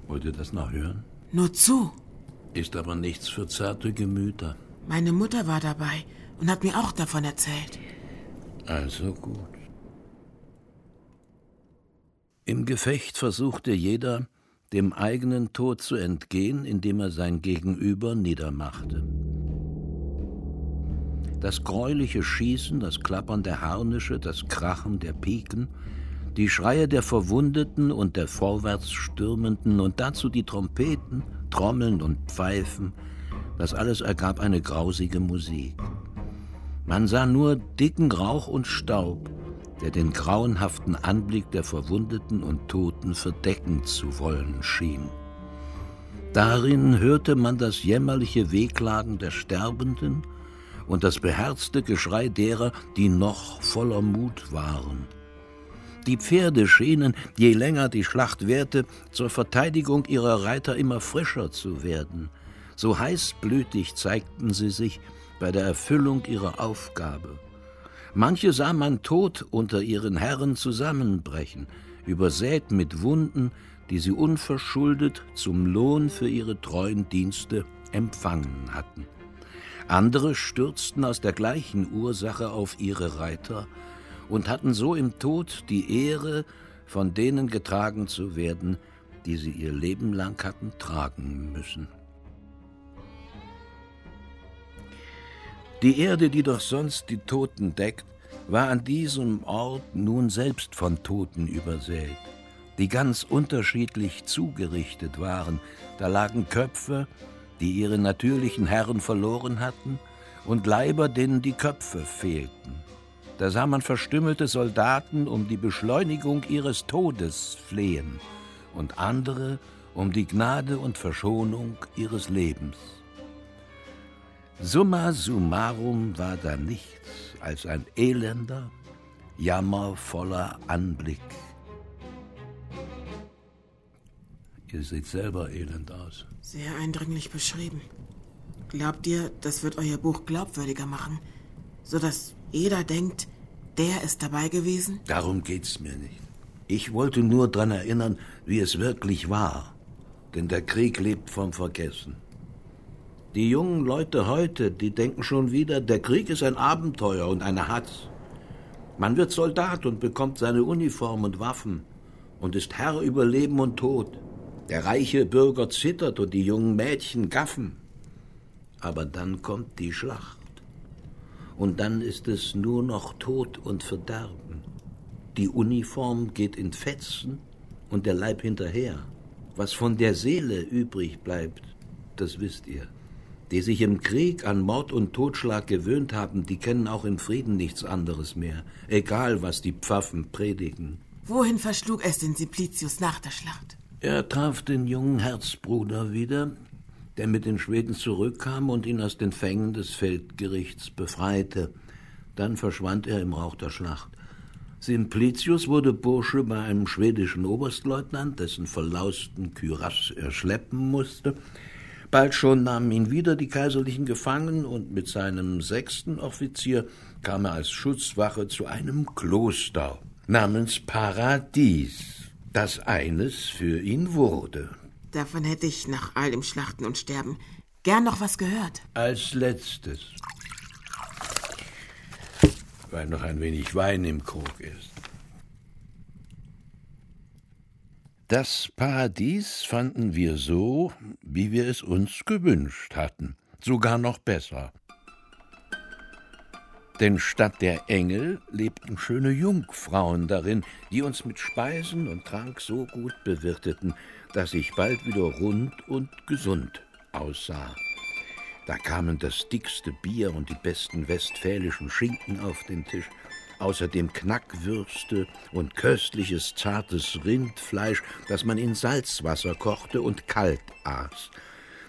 Wollt ihr das noch hören? Nur zu. Ist aber nichts für zarte Gemüter. Meine Mutter war dabei und hat mir auch davon erzählt. Also gut. Im Gefecht versuchte jeder, dem eigenen Tod zu entgehen, indem er sein Gegenüber niedermachte. Das gräuliche Schießen, das Klappern der Harnische, das Krachen der Piken, die Schreie der Verwundeten und der Vorwärtsstürmenden und dazu die Trompeten, Trommeln und Pfeifen, das alles ergab eine grausige Musik. Man sah nur dicken Rauch und Staub, der den grauenhaften Anblick der Verwundeten und Toten verdecken zu wollen schien. Darin hörte man das jämmerliche Wehklagen der Sterbenden und das beherzte Geschrei derer, die noch voller Mut waren. Die Pferde schienen, je länger die Schlacht währte, zur Verteidigung ihrer Reiter immer frischer zu werden. So heißblütig zeigten sie sich bei der Erfüllung ihrer Aufgabe. Manche sah man tot unter ihren Herren zusammenbrechen, übersät mit Wunden, die sie unverschuldet zum Lohn für ihre treuen Dienste empfangen hatten. Andere stürzten aus der gleichen Ursache auf ihre Reiter und hatten so im Tod die Ehre, von denen getragen zu werden, die sie ihr Leben lang hatten tragen müssen. Die Erde, die doch sonst die Toten deckt, war an diesem Ort nun selbst von Toten übersät, die ganz unterschiedlich zugerichtet waren. Da lagen Köpfe, die ihre natürlichen Herren verloren hatten, und Leiber, denen die Köpfe fehlten. Da sah man verstümmelte Soldaten um die Beschleunigung ihres Todes flehen und andere um die Gnade und Verschonung ihres Lebens. Summa summarum war da nichts als ein elender, jammervoller Anblick. Ihr seht selber elend aus. Sehr eindringlich beschrieben. Glaubt ihr, das wird euer Buch glaubwürdiger machen, sodass jeder denkt, der ist dabei gewesen? Darum geht's mir nicht. Ich wollte nur daran erinnern, wie es wirklich war. Denn der Krieg lebt vom Vergessen. Die jungen Leute heute, die denken schon wieder, der Krieg ist ein Abenteuer und eine Hatz. Man wird Soldat und bekommt seine Uniform und Waffen und ist Herr über Leben und Tod. Der reiche Bürger zittert und die jungen Mädchen gaffen. Aber dann kommt die Schlacht. Und dann ist es nur noch Tod und Verderben. Die Uniform geht in Fetzen und der Leib hinterher. Was von der Seele übrig bleibt, das wisst ihr. Die sich im Krieg an Mord und Totschlag gewöhnt haben, die kennen auch im Frieden nichts anderes mehr. Egal, was die Pfaffen predigen. Wohin verschlug es den Simplicius nach der Schlacht? Er traf den jungen Herzbruder wieder, der mit den Schweden zurückkam und ihn aus den Fängen des Feldgerichts befreite. Dann verschwand er im Rauch der Schlacht. Simplicius wurde Bursche bei einem schwedischen Oberstleutnant, dessen verlausten Kürass er schleppen musste. Bald schon nahmen ihn wieder die Kaiserlichen gefangen und mit seinem sechsten Offizier kam er als Schutzwache zu einem Kloster namens Paradies, das eines für ihn wurde. Davon hätte ich nach all dem Schlachten und Sterben gern noch was gehört. Als letztes, weil noch ein wenig Wein im Krug ist. Das Paradies fanden wir so, wie wir es uns gewünscht hatten, sogar noch besser. Denn statt der Engel lebten schöne Jungfrauen darin, die uns mit Speisen und Trank so gut bewirteten, dass ich bald wieder rund und gesund aussah. Da kamen das dickste Bier und die besten westfälischen Schinken auf den Tisch, außerdem Knackwürste und köstliches, zartes Rindfleisch, das man in Salzwasser kochte und kalt aß.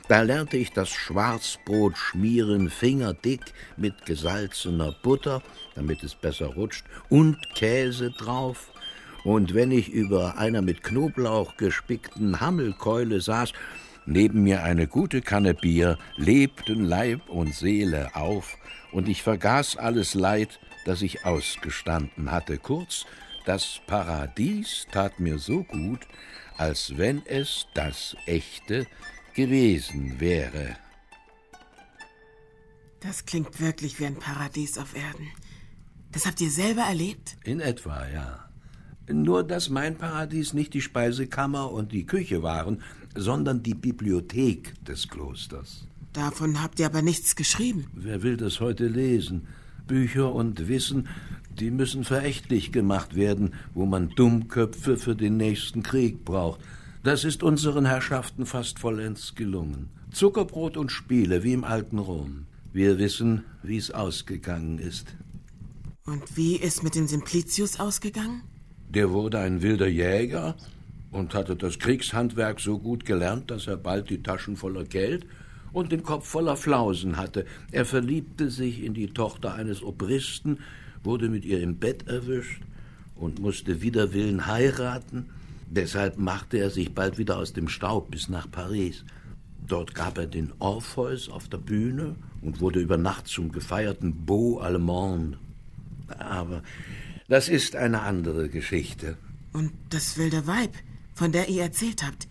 Da lernte ich das Schwarzbrot schmieren, fingerdick mit gesalzener Butter, damit es besser rutscht, und Käse drauf. Und wenn ich über einer mit Knoblauch gespickten Hammelkeule saß, neben mir eine gute Kanne Bier, lebten Leib und Seele auf, und ich vergaß alles Leid, das ich ausgestanden hatte. Kurz, das Paradies tat mir so gut, als wenn es das echte gewesen wäre. Das klingt wirklich wie ein Paradies auf Erden. Das habt ihr selber erlebt? In etwa, ja. Nur, dass mein Paradies nicht die Speisekammer und die Küche waren, sondern die Bibliothek des Klosters. Davon habt ihr aber nichts geschrieben. Wer will das heute lesen? Bücher und Wissen, die müssen verächtlich gemacht werden, wo man Dummköpfe für den nächsten Krieg braucht. Das ist unseren Herrschaften fast vollends gelungen. Zuckerbrot und Spiele, wie im alten Rom. Wir wissen, wie es ausgegangen ist. Und wie ist mit dem Simplicius ausgegangen? Der wurde ein wilder Jäger und hatte das Kriegshandwerk so gut gelernt, dass er bald die Taschen voller Geld und den Kopf voller Flausen hatte. Er verliebte sich in die Tochter eines Obristen, wurde mit ihr im Bett erwischt und musste wider Willen heiraten. Deshalb machte er sich bald wieder aus dem Staub bis nach Paris. Dort gab er den Orpheus auf der Bühne und wurde über Nacht zum gefeierten Beau-Allemand. Aber das ist eine andere Geschichte. Und das wilde Weib, von der ihr erzählt habt,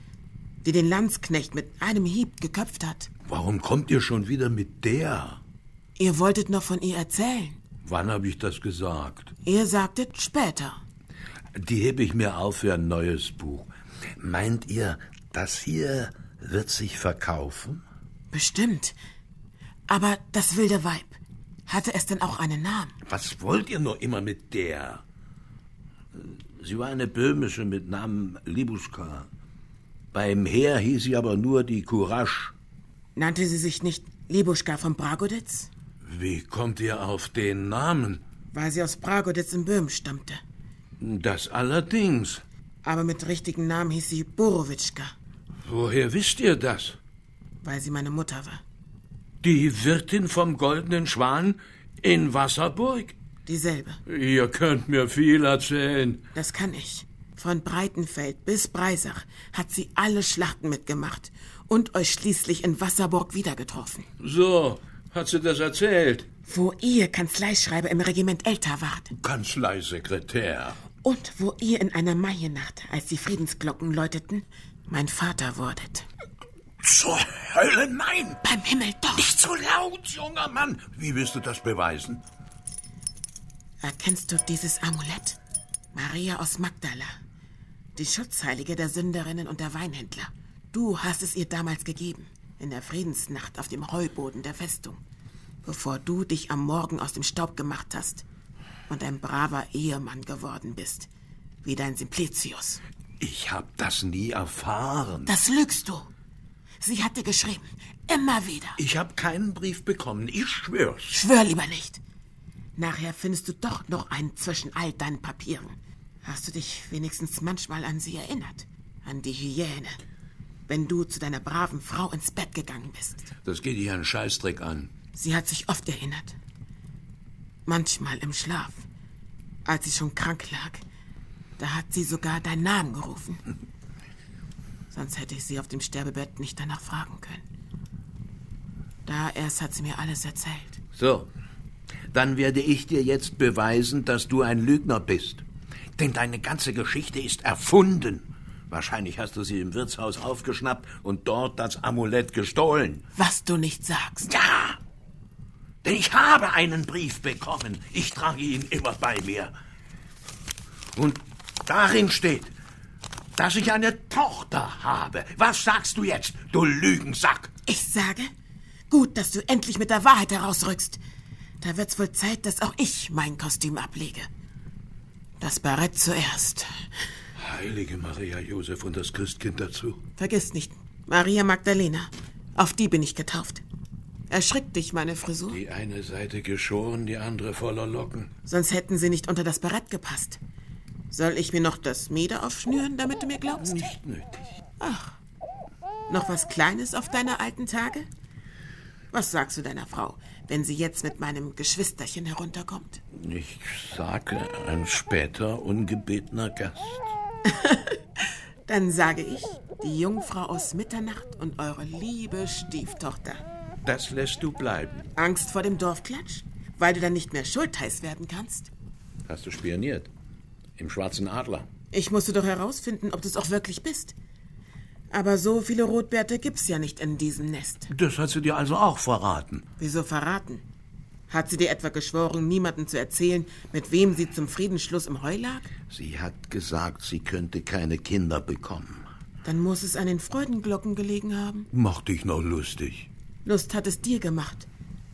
die den Landsknecht mit einem Hieb geköpft hat. Warum kommt ihr schon wieder mit der? Ihr wolltet noch von ihr erzählen. Wann habe ich das gesagt? Ihr sagtet später. Die hebe ich mir auf für ein neues Buch. Meint ihr, das hier wird sich verkaufen? Bestimmt. Aber das wilde Weib, hatte es denn auch einen Namen? Was wollt ihr nur immer mit der? Sie war eine böhmische mit Namen Libuschka. Beim Heer hieß sie aber nur die Courage. Nannte sie sich nicht Libuschka von Prachatitz? Wie kommt ihr auf den Namen? Weil sie aus Prachatitz in Böhmen stammte. Das allerdings. Aber mit richtigen Namen hieß sie Borowitschka. Woher wisst ihr das? Weil sie meine Mutter war. Die Wirtin vom Goldenen Schwan in Wasserburg? Dieselbe. Ihr könnt mir viel erzählen. Das kann ich. Von Breitenfeld bis Breisach hat sie alle Schlachten mitgemacht und euch schließlich in Wasserburg wiedergetroffen. So, hat sie das erzählt? Wo ihr Kanzleischreiber im Regiment Elter wart. Kanzleisekretär. Und wo ihr in einer Maiennacht, als die Friedensglocken läuteten, mein Vater wurdet. Zur Hölle, nein! Beim Himmel doch! Nicht so laut, junger Mann! Wie willst du das beweisen? Erkennst du dieses Amulett? Maria aus Magdala, die Schutzheilige der Sünderinnen und der Weinhändler. Du hast es ihr damals gegeben, in der Friedensnacht auf dem Heuboden der Festung, bevor du dich am Morgen aus dem Staub gemacht hast und ein braver Ehemann geworden bist, wie dein Simplicissimus. Ich hab das nie erfahren. Das lügst du. Sie hat dir geschrieben, immer wieder. Ich hab keinen Brief bekommen, ich schwör's. Schwör lieber nicht. Nachher findest du doch noch einen zwischen all deinen Papieren. Hast du dich wenigstens manchmal an sie erinnert? An die Hyäne, wenn du zu deiner braven Frau ins Bett gegangen bist. Das geht ihr einen Scheißdreck an. Sie hat sich oft erinnert. Manchmal im Schlaf, als sie schon krank lag. Da hat sie sogar deinen Namen gerufen. Sonst hätte ich sie auf dem Sterbebett nicht danach fragen können. Da erst hat sie mir alles erzählt. So, dann werde ich dir jetzt beweisen, dass du ein Lügner bist. Denn deine ganze Geschichte ist erfunden. Wahrscheinlich hast du sie im Wirtshaus aufgeschnappt und dort das Amulett gestohlen. Was du nicht sagst. Ja, denn ich habe einen Brief bekommen. Ich trage ihn immer bei mir. Und darin steht, dass ich eine Tochter habe. Was sagst du jetzt, du Lügensack? Ich sage, gut, dass du endlich mit der Wahrheit herausrückst. Da wird's wohl Zeit, dass auch ich mein Kostüm ablege. Das Barett zuerst. Heilige Maria, Josef und das Christkind dazu. Vergiss nicht, Maria Magdalena. Auf die bin ich getauft. Erschrickt dich meine Frisur? Die eine Seite geschoren, die andere voller Locken. Sonst hätten sie nicht unter das Barett gepasst. Soll ich mir noch das Mieder aufschnüren, damit du mir glaubst? Nicht nötig. Ach, noch was Kleines auf deine alten Tage? Was sagst du deiner Frau, wenn sie jetzt mit meinem Geschwisterchen herunterkommt? Ich sage, ein später ungebetener Gast. Dann sage ich, die Jungfrau aus Mitternacht und eure liebe Stieftochter. Das lässt du bleiben. Angst vor dem Dorfklatsch? Weil du dann nicht mehr schultheiß werden kannst? Hast du spioniert? Im Schwarzen Adler. Ich musste doch herausfinden, ob du es auch wirklich bist. Aber so viele Rotbärte gibt's ja nicht in diesem Nest. Das hat sie dir also auch verraten. Wieso verraten? Hat sie dir etwa geschworen, niemandem zu erzählen, mit wem sie zum Friedensschluss im Heu lag? Sie hat gesagt, sie könnte keine Kinder bekommen. Dann muss es an den Freudenglocken gelegen haben. Mach dich noch lustig. Lust hat es dir gemacht,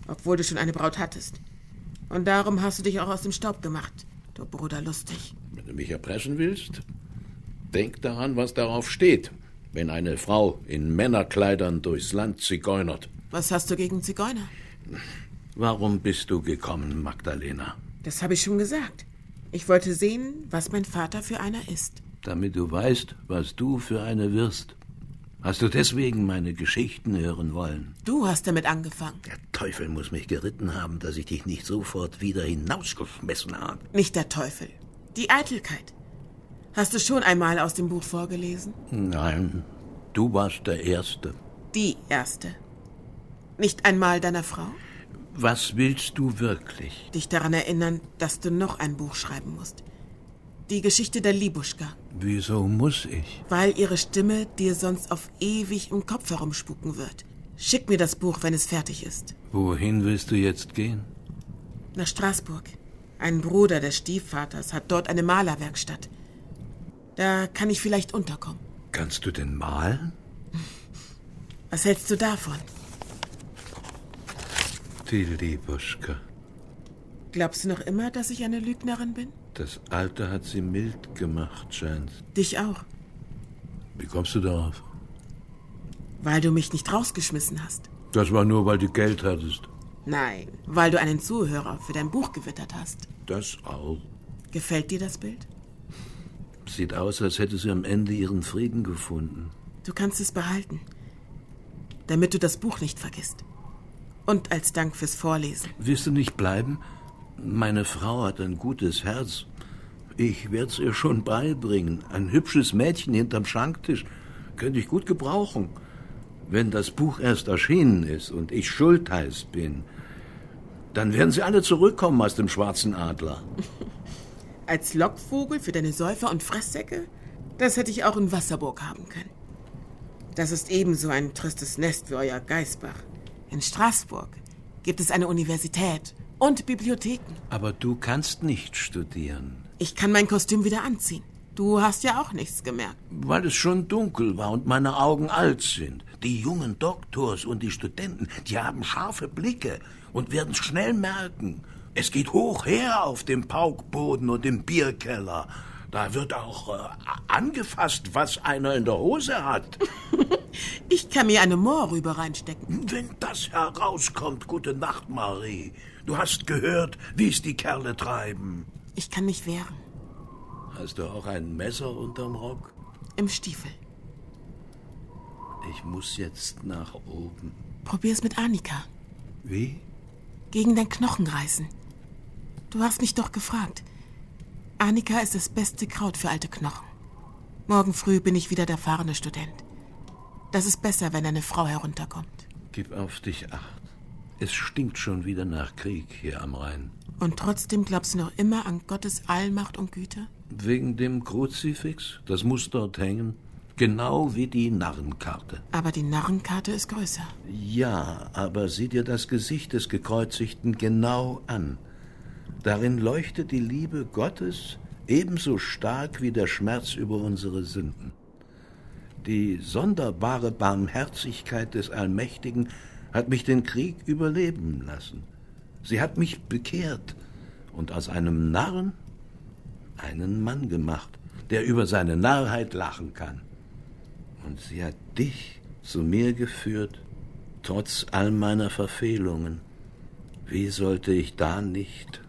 obwohl du schon eine Braut hattest. Und darum hast du dich auch aus dem Staub gemacht. Du Bruder lustig. Wenn du mich erpressen willst, denk daran, was darauf steht, wenn eine Frau in Männerkleidern durchs Land zigeunert. Was hast du gegen Zigeuner? Warum bist du gekommen, Magdalena? Das habe ich schon gesagt. Ich wollte sehen, was mein Vater für einer ist. Damit du weißt, was du für eine wirst. Hast du deswegen meine Geschichten hören wollen? Du hast damit angefangen. Der Teufel muss mich geritten haben, dass ich dich nicht sofort wieder hinausgeschmissen habe. Nicht der Teufel. Die Eitelkeit. Hast du schon einmal aus dem Buch vorgelesen? Nein, du warst der Erste. Die Erste. Nicht einmal deiner Frau? Was willst du wirklich? Dich daran erinnern, dass du noch ein Buch schreiben musst. Die Geschichte der Libuschka. Wieso muss ich? Weil ihre Stimme dir sonst auf ewig im Kopf herumspuken wird. Schick mir das Buch, wenn es fertig ist. Wohin willst du jetzt gehen? Nach Straßburg. Ein Bruder des Stiefvaters hat dort eine Malerwerkstatt. Da kann ich vielleicht unterkommen. Kannst du denn malen? Was hältst du davon? Die Libuschka. Glaubst du noch immer, dass ich eine Lügnerin bin? Das Alter hat sie mild gemacht, scheint. Dich auch. Wie kommst du darauf? Weil du mich nicht rausgeschmissen hast. Das war nur, weil du Geld hattest. Nein, weil du einen Zuhörer für dein Buch gewittert hast. Das auch. Gefällt dir das Bild? Sieht aus, als hätte sie am Ende ihren Frieden gefunden. Du kannst es behalten, damit du das Buch nicht vergisst. Und als Dank fürs Vorlesen. Willst du nicht bleiben? Meine Frau hat ein gutes Herz. Ich werde es ihr schon beibringen. Ein hübsches Mädchen hinterm Schranktisch könnte ich gut gebrauchen. Wenn das Buch erst erschienen ist und ich schultheiß bin, dann werden sie alle zurückkommen aus dem Schwarzen Adler. Als Lockvogel für deine Säufer und Fresssäcke? Das hätte ich auch in Wasserburg haben können. Das ist ebenso ein tristes Nest wie euer Geißbach. In Straßburg gibt es eine Universität und Bibliotheken. Aber du kannst nicht studieren. Ich kann mein Kostüm wieder anziehen. Du hast ja auch nichts gemerkt. Weil es schon dunkel war und meine Augen alt sind. Die jungen Doktors und die Studenten, die haben scharfe Blicke und werden es schnell merken. Es geht hoch her auf dem Paukboden und im Bierkeller. Da wird auch äh, angefasst, was einer in der Hose hat. Ich kann mir eine Mohrrübe reinstecken. Wenn das herauskommt, gute Nacht, Marie. Du hast gehört, wie es die Kerle treiben. Ich kann mich wehren. Hast du auch ein Messer unterm Rock? Im Stiefel. Ich muss jetzt nach oben. Probier's mit Annika. Wie? Gegen dein Knochen reißen. Du hast mich doch gefragt. Annika ist das beste Kraut für alte Knochen. Morgen früh bin ich wieder der fahrende Student. Das ist besser, wenn eine Frau herunterkommt. Gib auf dich acht. Es stinkt schon wieder nach Krieg hier am Rhein. Und trotzdem glaubst du noch immer an Gottes Allmacht und Güte? Wegen dem Kruzifix? Das muss dort hängen. Genau wie die Narrenkarte. Aber die Narrenkarte ist größer. Ja, aber sieh dir das Gesicht des Gekreuzigten genau an. Darin leuchtet die Liebe Gottes ebenso stark wie der Schmerz über unsere Sünden. Die sonderbare Barmherzigkeit des Allmächtigen hat mich den Krieg überleben lassen. Sie hat mich bekehrt und aus einem Narren einen Mann gemacht, der über seine Narrheit lachen kann. Und sie hat dich zu mir geführt, trotz all meiner Verfehlungen. Wie sollte ich da nicht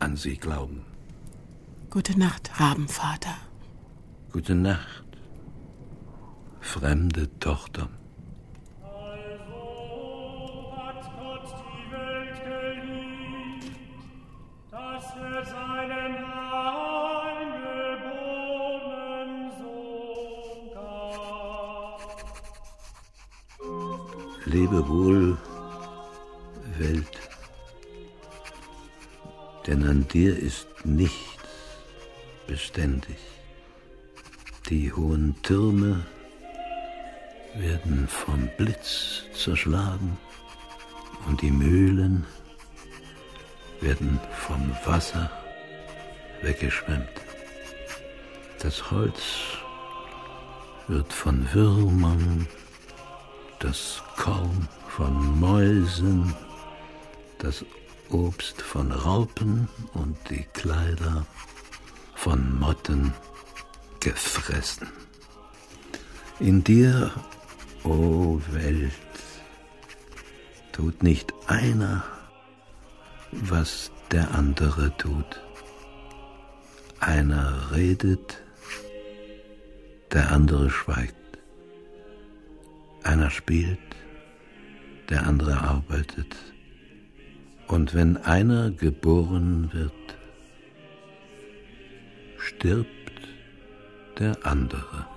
an sie glauben? Gute Nacht, Rabenvater. Gute Nacht, fremde Tochter. Also hat Gott die Welt geliebt, dass er seinen eingeborenen Sohn gab. Lebe wohl, Welt. Denn an dir ist nichts beständig. Die hohen Türme werden vom Blitz zerschlagen und die Mühlen werden vom Wasser weggeschwemmt. Das Holz wird von Würmern, das Korn von Mäusen, das Obst von Raupen und die Kleider von Motten gefressen. In dir, o Welt, tut nicht einer, was der andere tut. Einer redet, der andere schweigt. Einer spielt, der andere arbeitet. Und wenn einer geboren wird, stirbt der andere.